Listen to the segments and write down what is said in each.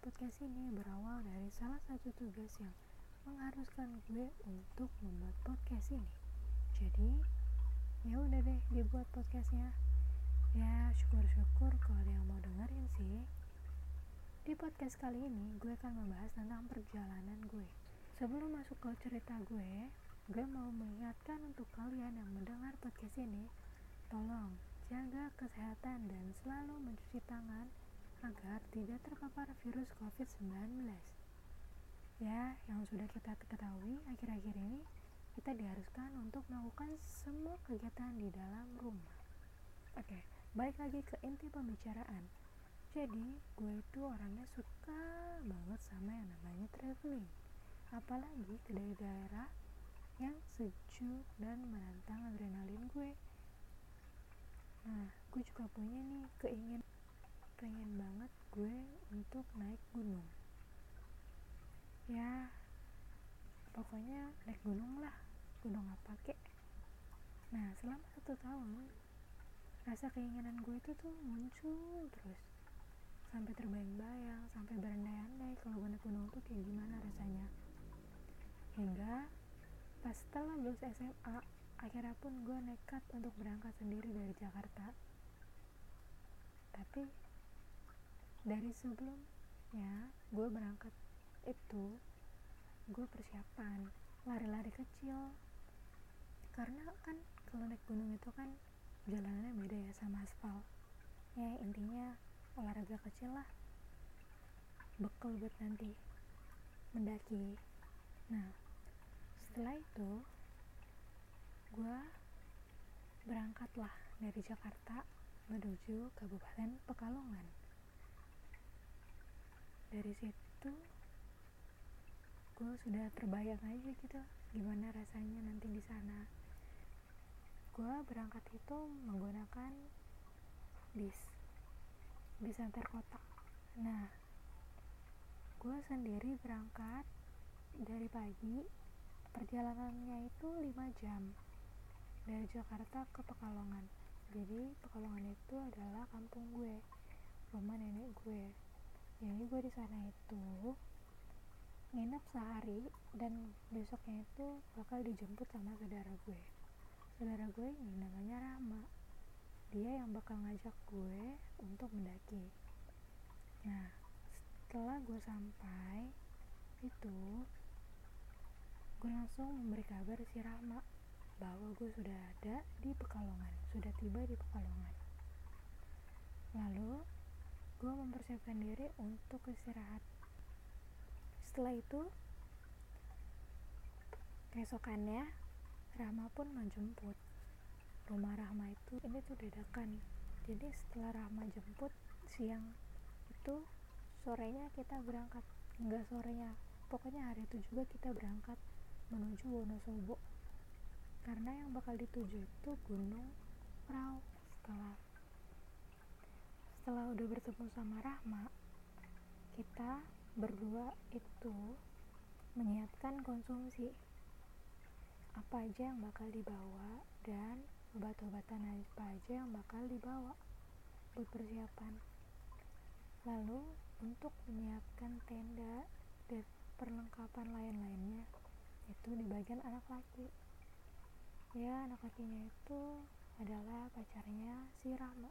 Podcast ini berawal dari salah satu tugas yang mengharuskan gue untuk membuat podcast ini. Jadi, ya udah deh dibuat podcastnya. Ya, syukur-syukur kalau ada yang mau dengerin sih. Di podcast kali ini, gue akan membahas tentang perjalanan gue. Sebelum masuk ke cerita gue mau mengingatkan untuk kalian yang mendengar podcast ini, tolong jaga kesehatan dan selalu mencuci tangan agar tidak terpapar virus COVID-19. Ya, yang sudah kita ketahui akhir-akhir ini kita diharuskan untuk melakukan semua kegiatan di dalam rumah. Oke, balik lagi ke inti pembicaraan. Jadi, gue itu orangnya suka banget sama yang namanya traveling. Apalagi ke daerah yang sejuk dan menantang adrenalin gue. Nah, gue juga punya nih keinginan pengen banget gue untuk naik gunung. Ya, pokoknya naik gunung lah, gunung apa kek. Nah, selama 1 tahun rasa keinginan gue itu tuh muncul terus, sampai terbayang-bayang, sampai berandai-andai kalau gue naik gunung tuh kayak gimana rasanya. Hingga pas setelah lulus SMA, akhirnya pun gue nekat untuk berangkat sendiri dari Jakarta. Tapi dari sebelumnya gue berangkat itu, gue persiapan lari-lari kecil, karena kan kalau naik gunung itu kan jalanannya beda ya sama aspal. Ya intinya olahraga kecil lah, bekal buat nanti mendaki. Nah, setelah itu gue berangkatlah dari Jakarta menuju Kabupaten Pekalongan. Dari situ gue sudah terbayang aja gitu gimana rasanya nanti di sana. Gue berangkat itu menggunakan bis antar kota. Nah, gue sendiri berangkat dari pagi, perjalanannya itu 5 jam dari Jakarta ke Pekalongan. Jadi Pekalongan itu adalah kampung gue, rumah nenek gue. Jadi gue di sana itu nginep sehari dan besoknya itu bakal dijemput sama saudara gue. Saudara gue ini namanya Rahma. Dia yang bakal ngajak gue untuk mendaki. Nah, setelah gue sampai itu, gue langsung memberi kabar si Rahma bahwa gue sudah ada di Pekalongan, sudah tiba di Pekalongan. Lalu gue mempersiapkan diri untuk istirahat. Setelah itu keesokannya Rahma pun menjemput. Rumah Rahma itu ini tuh dadakan, jadi setelah Rahma jemput siang itu, sorenya kita berangkat. Enggak sorenya, pokoknya hari itu juga kita berangkat menuju Wonosobo, karena yang bakal dituju itu Gunung Prau. Setelah udah bertemu sama Rahma, kita berdua itu menyiapkan konsumsi apa aja yang bakal dibawa dan obat-obatan apa aja yang bakal dibawa buat persiapan. Lalu untuk menyiapkan tenda dan perlengkapan lain-lainnya itu di bagian anak laki. Ya, anak lakinya itu adalah pacarnya si Rahma.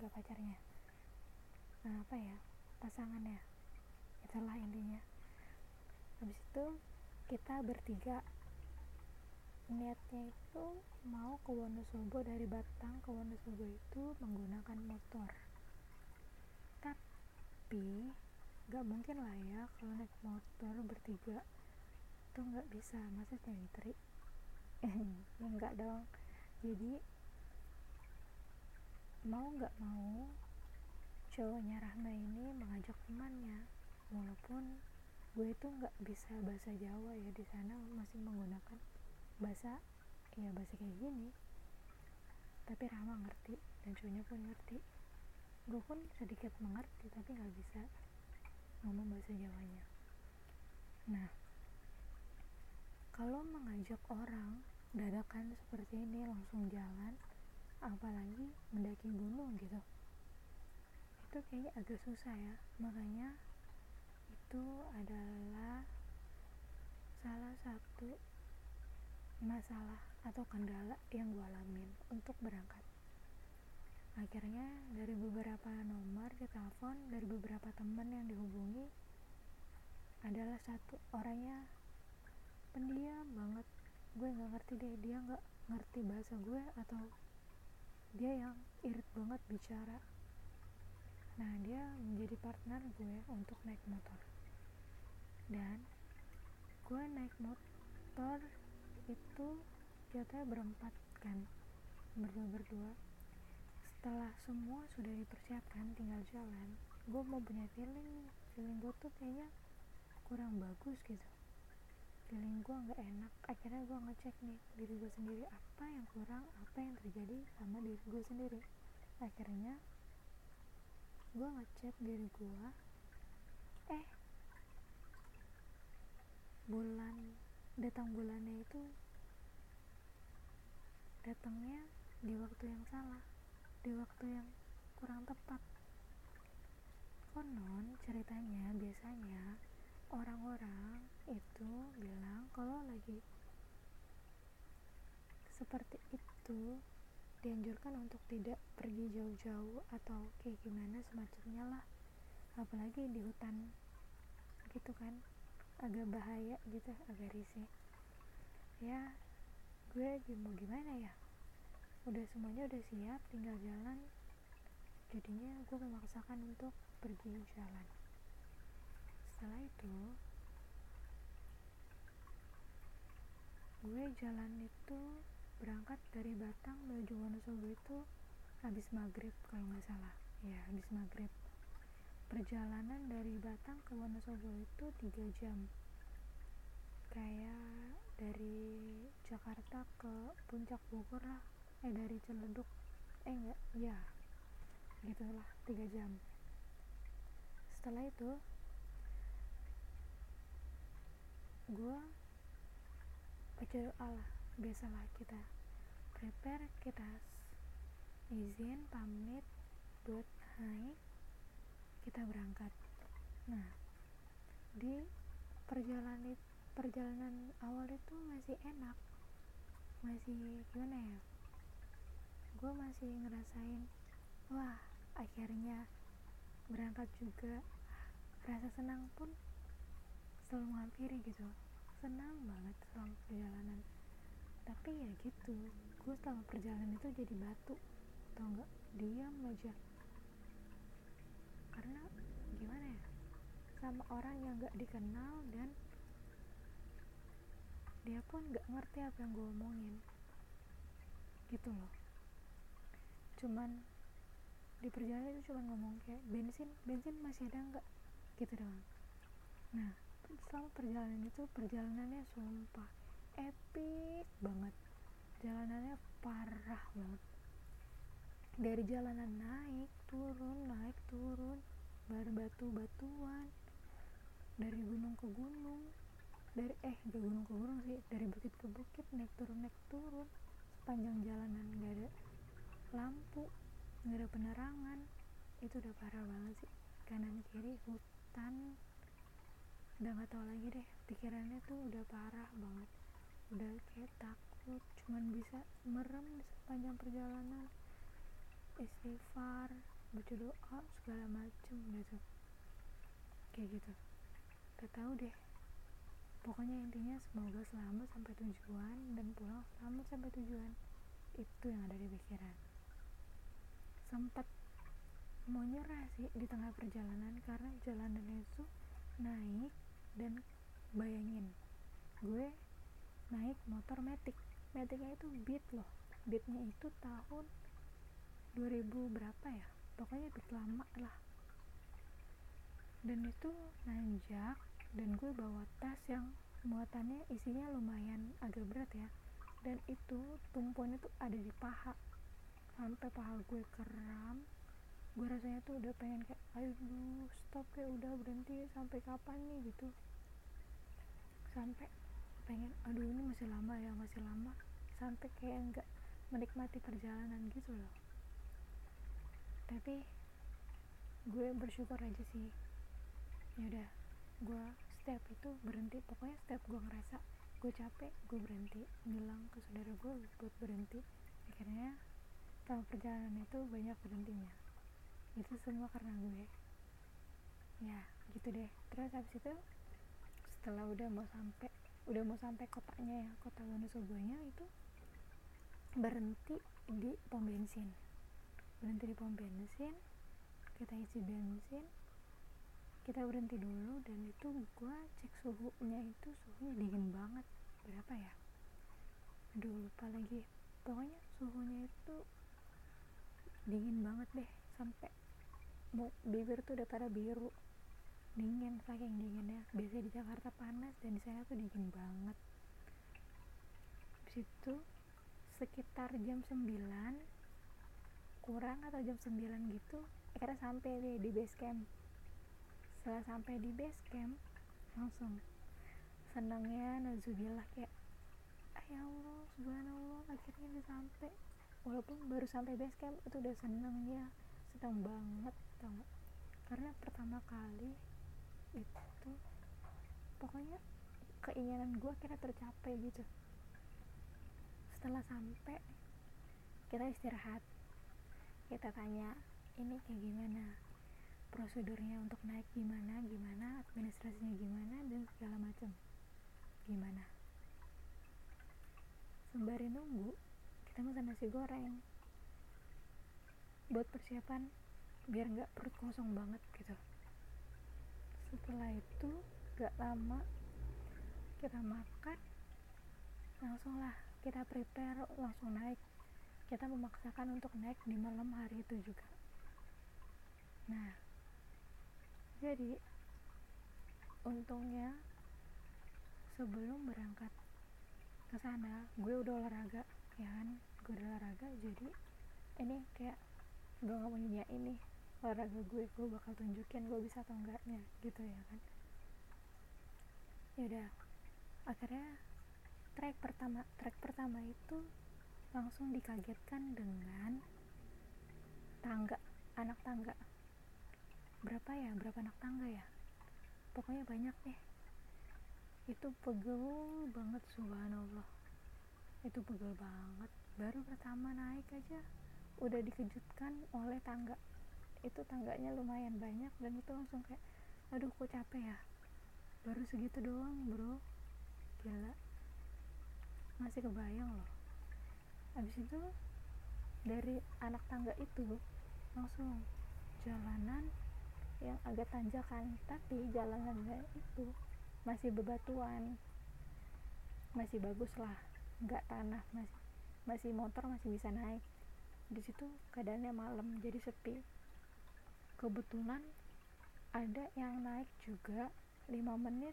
Gak pacarnya, nah apa ya, pasangannya, itulah intinya. Habis itu kita bertiga niatnya itu mau ke Wonosobo. Dari Batang ke Wonosobo itu menggunakan motor, tapi gak mungkin lah ya kalau naik motor bertiga itu gak bisa, masa nyentrik ya gak dong. Jadi mau gak mau cowoknya Rahma ini mengajak temannya, walaupun gue itu gak bisa bahasa Jawa ya, di sana masih menggunakan bahasa, ya bahasa kayak gini. Tapi Rahma ngerti dan cowoknya pun ngerti. Gue pun sedikit mengerti tapi gak bisa ngomong bahasa Jawanya. Nah, kalau mengajak orang dadakan seperti ini langsung jalan, apalagi mendaki gunung gitu, itu kayaknya agak susah ya. Makanya itu adalah salah satu masalah atau kendala yang gue alamin untuk berangkat. Akhirnya dari beberapa nomor ditelepon, dari beberapa teman yang dihubungi, adalah satu orangnya pendiam banget. Gue nggak ngerti deh, dia nggak ngerti bahasa gue atau dia yang irit banget bicara. Nah, dia menjadi partner gue untuk naik motor, dan gue naik motor itu jatuhnya berempat kan, berdua. Setelah semua sudah dipersiapkan tinggal jalan, gue mau punya feeling gue tuh kayaknya kurang bagus gitu, feeling gue gak enak. Akhirnya gue ngecek nih diri gue sendiri, apa yang kurang, apa yang terjadi sama diri gue sendiri. Akhirnya gue ngecek diri gue, bulannya itu datangnya di waktu yang salah, di waktu yang kurang tepat. Konon ceritanya biasanya orang-orang itu bilang kalau lagi seperti itu dianjurkan untuk tidak pergi jauh-jauh atau kayak gimana semacamnya lah, apalagi di hutan gitu kan, agak bahaya gitu, agak risih ya. Gue mau gimana ya, udah semuanya udah siap tinggal jalan, jadinya gue memaksakan untuk pergi jalan. Setelah itu gue jalan itu berangkat dari Batang menuju Wonosobo itu habis maghrib kalau nggak salah ya, habis maghrib. Perjalanan dari Batang ke Wonosobo itu 3 jam kayak dari Jakarta ke puncak Bogor lah, dari Ciledug gitulah 3 jam. Setelah itu gue baca doa lah, biasalah kita prepare, kita izin pamit buat naik, kita berangkat. Nah, di perjalanan awal itu masih enak, masih gimana ya, gue masih ngerasain wah akhirnya berangkat juga, rasa senang pun selalu menghampiri gitu, senang banget selama perjalanan. Tapi ya gitu, gue selama perjalanan itu jadi batu atau enggak, diam aja, karena gimana ya, sama orang yang gak dikenal dan dia pun gak ngerti apa yang gue omongin gitu loh. Cuman di perjalanan itu cuman ngomong kayak bensin masih ada enggak gitu doang. Nah, selama perjalanan itu perjalanannya sumpah epic banget, jalanannya parah banget. Dari jalanan naik turun, batu-batuan, dari gunung ke gunung, dari bukit ke bukit, naik turun, sepanjang jalanan gak ada lampu, gak ada penerangan. Itu udah parah banget sih, kanan kiri hutan, udah gak tau lagi deh, pikirannya tuh udah parah banget, udah kayak takut, cuman bisa merem di sepanjang perjalanan, istighfar, baca doa, segala macem gitu, kayak gitu. Gak tau deh, pokoknya intinya semoga selamat sampai tujuan dan pulang selamat sampai tujuan, itu yang ada di pikiran. Sempat mau nyerah sih di tengah perjalanan karena jalanan itu naik, dan bayangin gue naik motor maticnya itu Beat loh, Beatnya itu tahun 2000 berapa ya, pokoknya Beat lama lah, dan itu nanjak, dan gue bawa tas yang muatannya isinya lumayan agak berat ya, dan itu tumpuannya tuh ada di paha, sampai paha gue keram. Gue rasanya tuh udah pengen kayak aduh stop, kayak udah berhenti sampai kapan nih gitu, sampai pengen aduh ini masih lama, sampai kayak enggak menikmati perjalanan gitu loh. Tapi gue bersyukur aja sih, yaudah gue setiap itu berhenti, pokoknya setiap gue ngerasa gue capek, gue berhenti, bilang ke saudara gue buat berhenti. Akhirnya selama perjalanan itu banyak berhentinya, itu semua karena gue. Ya gitu deh. Terus habis itu setelah udah mau sampai kotanya ya, kota Wonosobonya itu, berhenti di pom bensin, kita isi bensin, kita berhenti dulu. Dan itu gue cek suhunya, itu suhunya dingin banget, berapa ya, aduh lupa lagi, pokoknya suhunya itu dingin banget deh, sampai bibir tuh udah pada biru, dingin, saking dinginnya. Biasanya di Jakarta panas, dan di sana tuh dingin banget. Habis itu sekitar jam 9 kurang atau jam 9 gitu akhirnya sampai deh di base camp. Setelah sampai di base camp langsung senangnya nazubillah, kayak ya Allah subhanallah akhirnya udah sampai. Walaupun baru sampai base camp itu udah seneng banget tau gak? Karena pertama kali itu pokoknya keinginan gue akhirnya tercapai gitu. Setelah sampai kita istirahat, kita tanya ini kayak gimana prosedurnya untuk naik, gimana administrasinya, gimana dan segala macam gimana. Sembari nunggu kita makan nasi goreng buat persiapan biar nggak perut kosong banget gitu. Setelah itu nggak lama kita makan, langsung lah kita prepare, langsung naik. Kita memaksakan untuk naik di malam hari itu juga. Nah, jadi untungnya sebelum berangkat ke sana gue udah olahraga ya kan, jadi ini kayak gue gak mau nyanyiin nih olahraga gue bakal tunjukin gue bisa atau enggaknya gitu ya kan. Yaudah akhirnya trek pertama itu langsung dikagetkan dengan anak tangga. Berapa anak tangga ya, pokoknya banyak deh. Itu pegel banget subhanallah, itu pegel banget. Baru pertama naik aja udah dikejutkan oleh tangga. Itu tangganya lumayan banyak dan itu langsung kayak aduh kok capek ya, baru segitu doang bro, gila, masih kebayang loh. Habis itu dari anak tangga itu langsung jalanan yang agak tanjakan, tapi jalanannya itu masih bebatuan, masih bagus lah, nggak tanah, masih motor masih bisa naik. Di situ keadaannya malam jadi sepi. Kebetulan ada yang naik juga 5 menit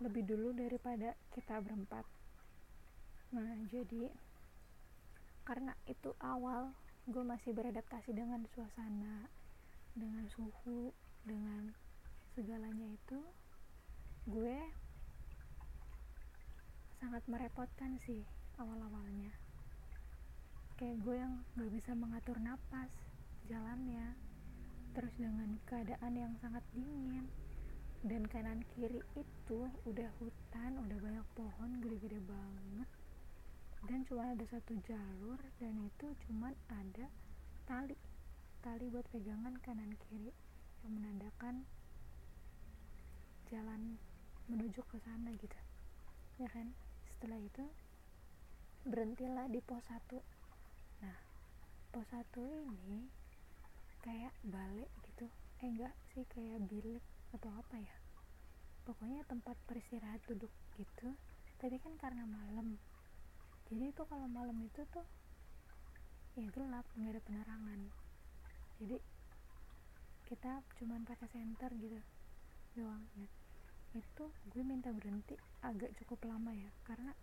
lebih dulu daripada kita berempat. Nah jadi karena itu awal gue masih beradaptasi dengan suasana, dengan suhu, dengan segalanya itu, gue sangat merepotkan sih awal-awalnya. Kayak gue yang gak bisa mengatur napas jalannya, terus dengan keadaan yang sangat dingin, dan kanan kiri itu udah hutan, udah banyak pohon gede-gede banget, dan cuma ada satu jalur dan itu cuma ada tali buat pegangan kanan kiri yang menandakan jalan menuju ke sana gitu ya kan. Setelah itu berhentilah di pos 1. Nah pos 1 ini kayak balik gitu, enggak sih, kayak bilik atau apa ya, pokoknya tempat beristirahat duduk gitu. Tapi kan karena malam, jadi itu kalau malam itu tuh ya gelap, nggak ada penerangan, jadi kita cuman pakai senter gitu doang. Nah, itu gue minta berhenti agak cukup lama ya, karena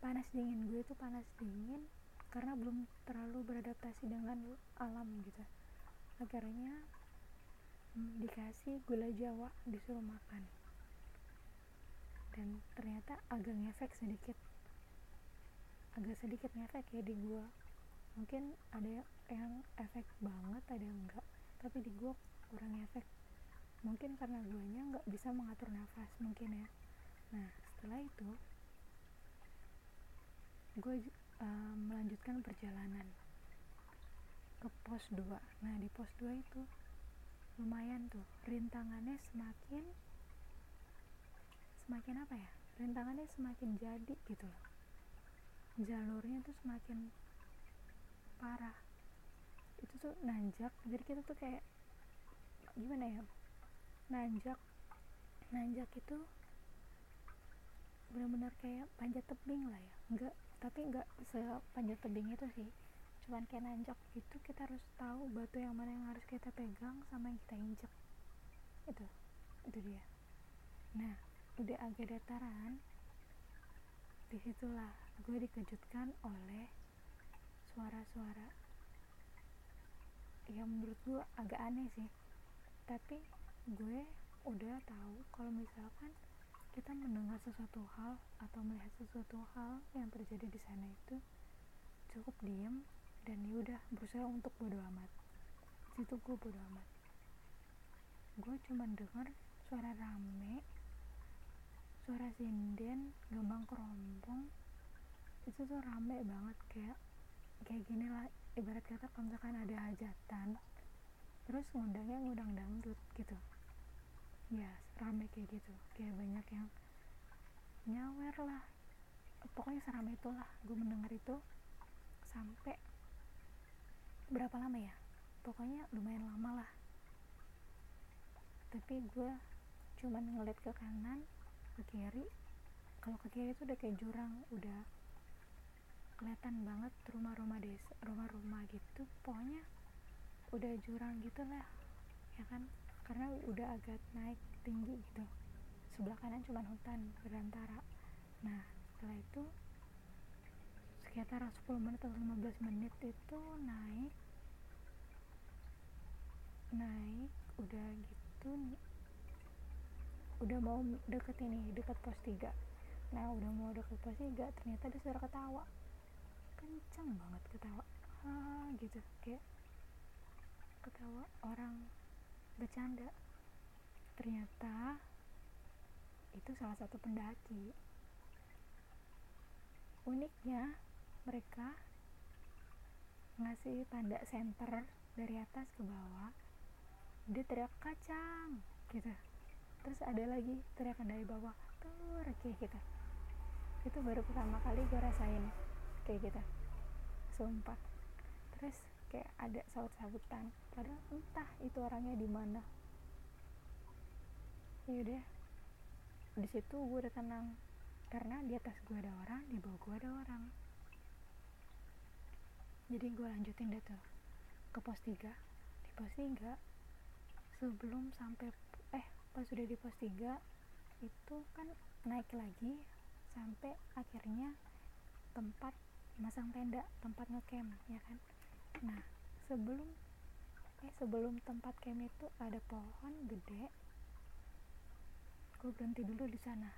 panas dingin karena belum terlalu beradaptasi dengan alam gitu. Akhirnya dikasih gula Jawa, disuruh makan, dan ternyata agak sedikit ngefek ya di gua. Mungkin ada yang efek banget, ada yang enggak, tapi di gua kurang efek, mungkin karena guanya nggak bisa mengatur nafas mungkin ya. Nah setelah itu gue melanjutkan perjalanan ke pos 2. Nah di pos 2 itu lumayan tuh rintangannya, semakin apa ya, rintangannya semakin jadi gitu loh, jalurnya tuh semakin parah. Itu tuh nanjak, jadi kita tuh kayak gimana ya, nanjak itu benar-benar kayak panjat tebing lah ya, enggak, tapi enggak sepanjat tebing itu sih, cuman kayak nanjak gitu. Kita harus tahu batu yang mana yang harus kita pegang sama yang kita injek, itu dia. Nah udah agak dataran, disitulah gue dikejutkan oleh suara-suara yang menurut gue agak aneh sih, tapi gue udah tahu kalau misalkan kita mendengar sesuatu hal atau melihat sesuatu hal yang terjadi di sana itu cukup diam dan yaudah berusaha untuk bodo amat. Di situ gue bodo amat, gue cuma dengar suara rame, suara sinden, gambang kerompong. Itu tuh rame banget, kayak gini lah, ibarat kata kalau misalkan ada hajatan terus ngundangnya ngundang dangdut gitu ya, rame kayak gitu, kayak banyak yang nyawer lah, pokoknya seramai itulah. Gue mendengar itu sampai berapa lama ya, pokoknya lumayan lama lah, tapi gue cuman ngeliat ke kanan ke kiri. Kalau ke kiri itu udah kayak jurang, udah kelihatan banget rumah-rumah desa, rumah-rumah gitu, pokoknya udah jurang gitulah ya kan, karena udah agak naik tinggi gitu. Sebelah kanan cuman hutan berantara. Nah setelah itu sekitar 10 menit atau 15 menit itu naik udah gitu, udah mau deket ini, deket pos 3. Nah udah mau deket pos 3 ternyata ada suara ketawa kenceng banget, ketawa gitu, kayak ketawa orang bercanda. Ternyata itu salah satu pendaki. Uniknya mereka ngasih tanda senter dari atas ke bawah, dia teriak kacang gitu, terus ada lagi teriakan dari bawah tur kayak gitu. Itu baru pertama kali gue rasain kayak gitu, sumpah. Terus kayak ada saut-sautan, padahal entah itu orangnya di mana. Yaudah di situ gue udah tenang, karena di atas gue ada orang, di bawah gue ada orang. Jadi gue lanjutin deh tuh ke pos 3. Di pos 3 sebelum sampai pas udah di pos 3 itu kan naik lagi sampai akhirnya tempat masang tenda, tempat ngecamp ya kan. Nah sebelum tempat camp itu ada pohon gede, gue berhenti dulu di sana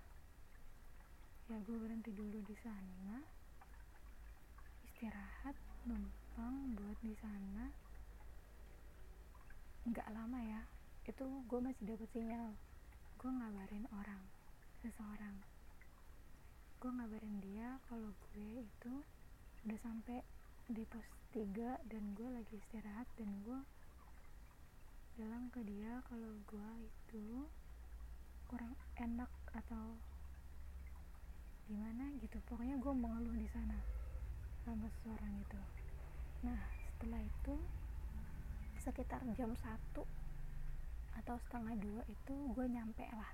istirahat, numpang buat di sana nggak lama ya. Itu gue masih dapat sinyal, gue ngabarin seseorang, gue ngabarin dia kalau gue itu udah sampai di pos 3 dan gue lagi istirahat, dan gue bilang ke dia kalau gue itu kurang enak atau gimana gitu, pokoknya gue mengeluh di sana sama seseorang itu. Nah setelah itu sekitar jam 1 atau setengah 2 itu gue nyampe lah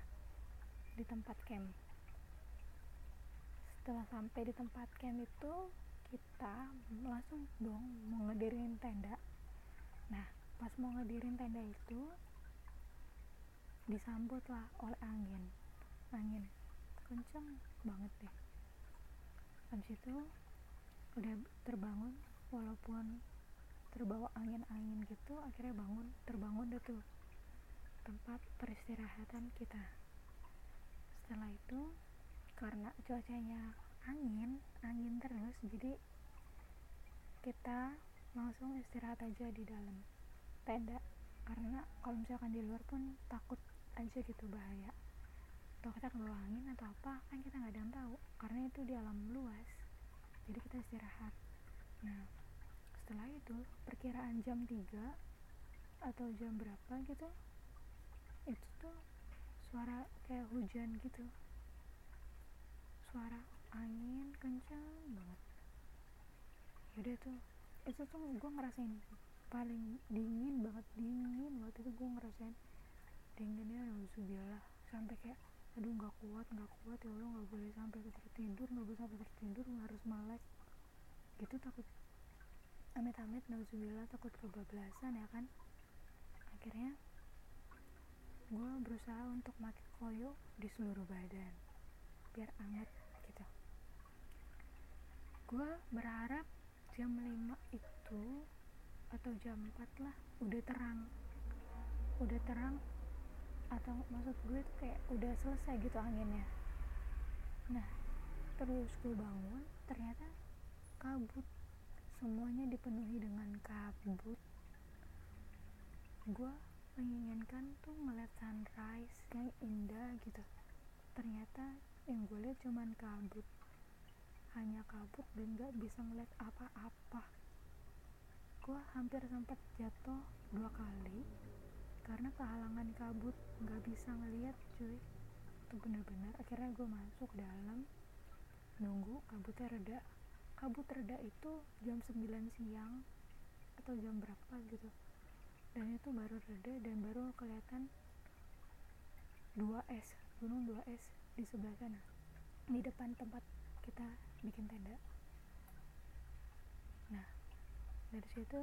di tempat camp. Setelah sampai di tempat camp itu kita langsung dong mau ngedirin tenda. Nah pas mau ngedirin tenda itu disambut lah oleh angin kenceng banget deh. Habis itu udah terbangun, walaupun terbawa angin gitu, akhirnya terbangun deh tuh tempat peristirahatan kita. Setelah itu karena cuacanya angin terus, jadi kita langsung istirahat aja di dalam tenda karena kalau misalkan di luar pun takut aja gitu, bahaya atau kita kebawa angin atau apa, kan kita nggak ada yang tahu karena itu di alam luas. Jadi kita istirahat. Nah setelah itu perkiraan jam 3 atau jam berapa gitu, itu tuh suara kayak hujan gitu, suara angin kencang banget. Yaudah tuh, itu tuh gue ngerasain paling dingin banget, dingin banget itu gue ngerasain dinginnya nauzubillah, sampai kayak aduh nggak kuat ya Allah, nggak boleh sampai tertidur, harus melek gitu, takut amit-amit nauzubillah, takut kebablasan ya kan. Akhirnya gue berusaha untuk pakai koyo di seluruh badan biar anget gitu. Gue berharap jam 5 itu atau jam 4 lah udah terang, atau maksud gue tuh kayak udah selesai gitu anginnya. Nah terus gue bangun, ternyata kabut, semuanya dipenuhi dengan kabut. Gue menginginkan tuh ngeliat sunrise yang indah gitu, ternyata yang gue lihat cuman kabut, hanya kabut, dan gak bisa ngeliat apa-apa. Gue hampir sempat jatuh 2 kali karena kehalangan kabut, gak bisa ngeliat cuy, itu bener-bener. Akhirnya gue masuk dalam, nunggu kabutnya reda. Kabut reda itu jam 9 siang atau jam berapa gitu, dan itu baru reda dan baru kelihatan 2S, gunung 2S di sebelah sana, di depan tempat kita bikin tenda. Nah dari situ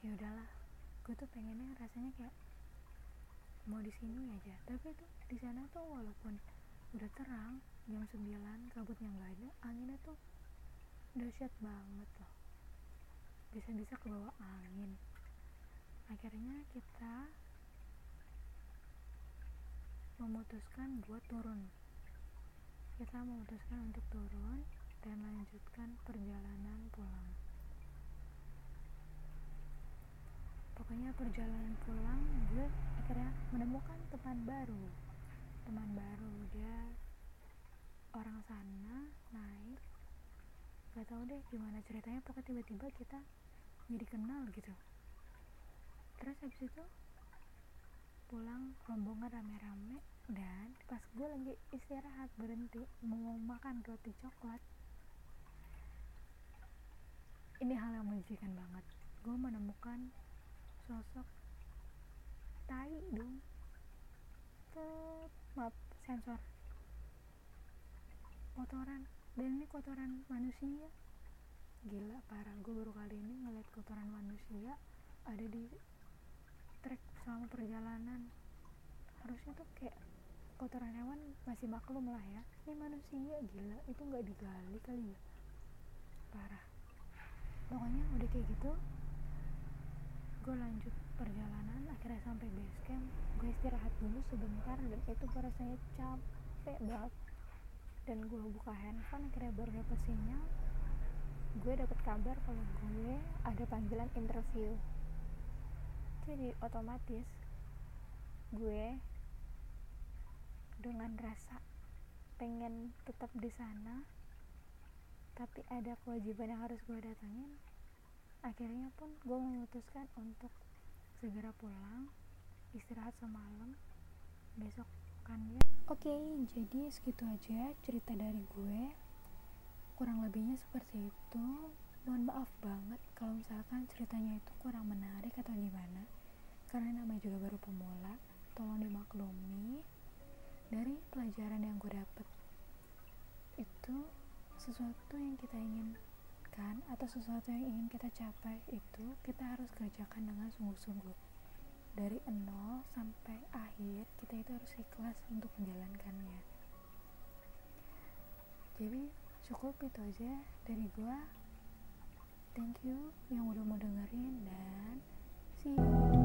ya udahlah, gue tuh pengennya rasanya kayak mau di sini aja, tapi tuh di sana tuh walaupun udah terang jam 9, kabutnya nggak ada, anginnya tuh dahsyat banget loh, bisa-bisa ke bawah angin. Akhirnya kita memutuskan untuk turun dan lanjutkan perjalanan pulang. Pokoknya perjalanan pulang gue akhirnya menemukan teman baru, dia orang sana naik, gak tau deh gimana ceritanya, pokoknya tiba-tiba kita jadi kenal gitu. Terus habis itu pulang rombongan rame-rame, dan pas gue lagi istirahat berhenti mau makan roti coklat, ini hal yang menjijikan banget, gue menemukan sosok tai dong, maaf sensor, kotoran, dan ini kotoran manusia. Gila parah, gue baru kali ini ngeliat kotoran manusia ada di trek selama perjalanan. Harusnya tuh kayak kotoran hewan masih maklum lah ya, ini manusia, gila, itu gak digali kali ya, parah. Pokoknya udah kayak gitu gue lanjut perjalanan, akhirnya sampai base camp. Gue istirahat dulu sebentar, dan itu gue rasanya capek banget, dan gue buka handphone, akhirnya baru dapet sinyal, gue dapet kabar kalau gue ada panggilan interview. Jadi otomatis gue dengan rasa pengen tetap di sana, tapi ada kewajiban yang harus gue datangin, akhirnya pun gue memutuskan untuk segera pulang, istirahat semalam, besok kannya. Oke, jadi segitu aja cerita dari gue, kurang lebihnya seperti itu. Mohon maaf banget kalau misalkan ceritanya itu kurang menarik atau gimana, karena namanya juga baru pemula, tolong dimaklumi. Dari pelajaran yang gue dapet itu, sesuatu yang kita inginkan atau sesuatu yang ingin kita capai itu kita harus kerjakan dengan sungguh-sungguh, dari 0 sampai akhir kita itu harus ikhlas untuk menjalankannya. Jadi cukup itu aja dari gue, thank you yang udah mau dengerin, dan see you.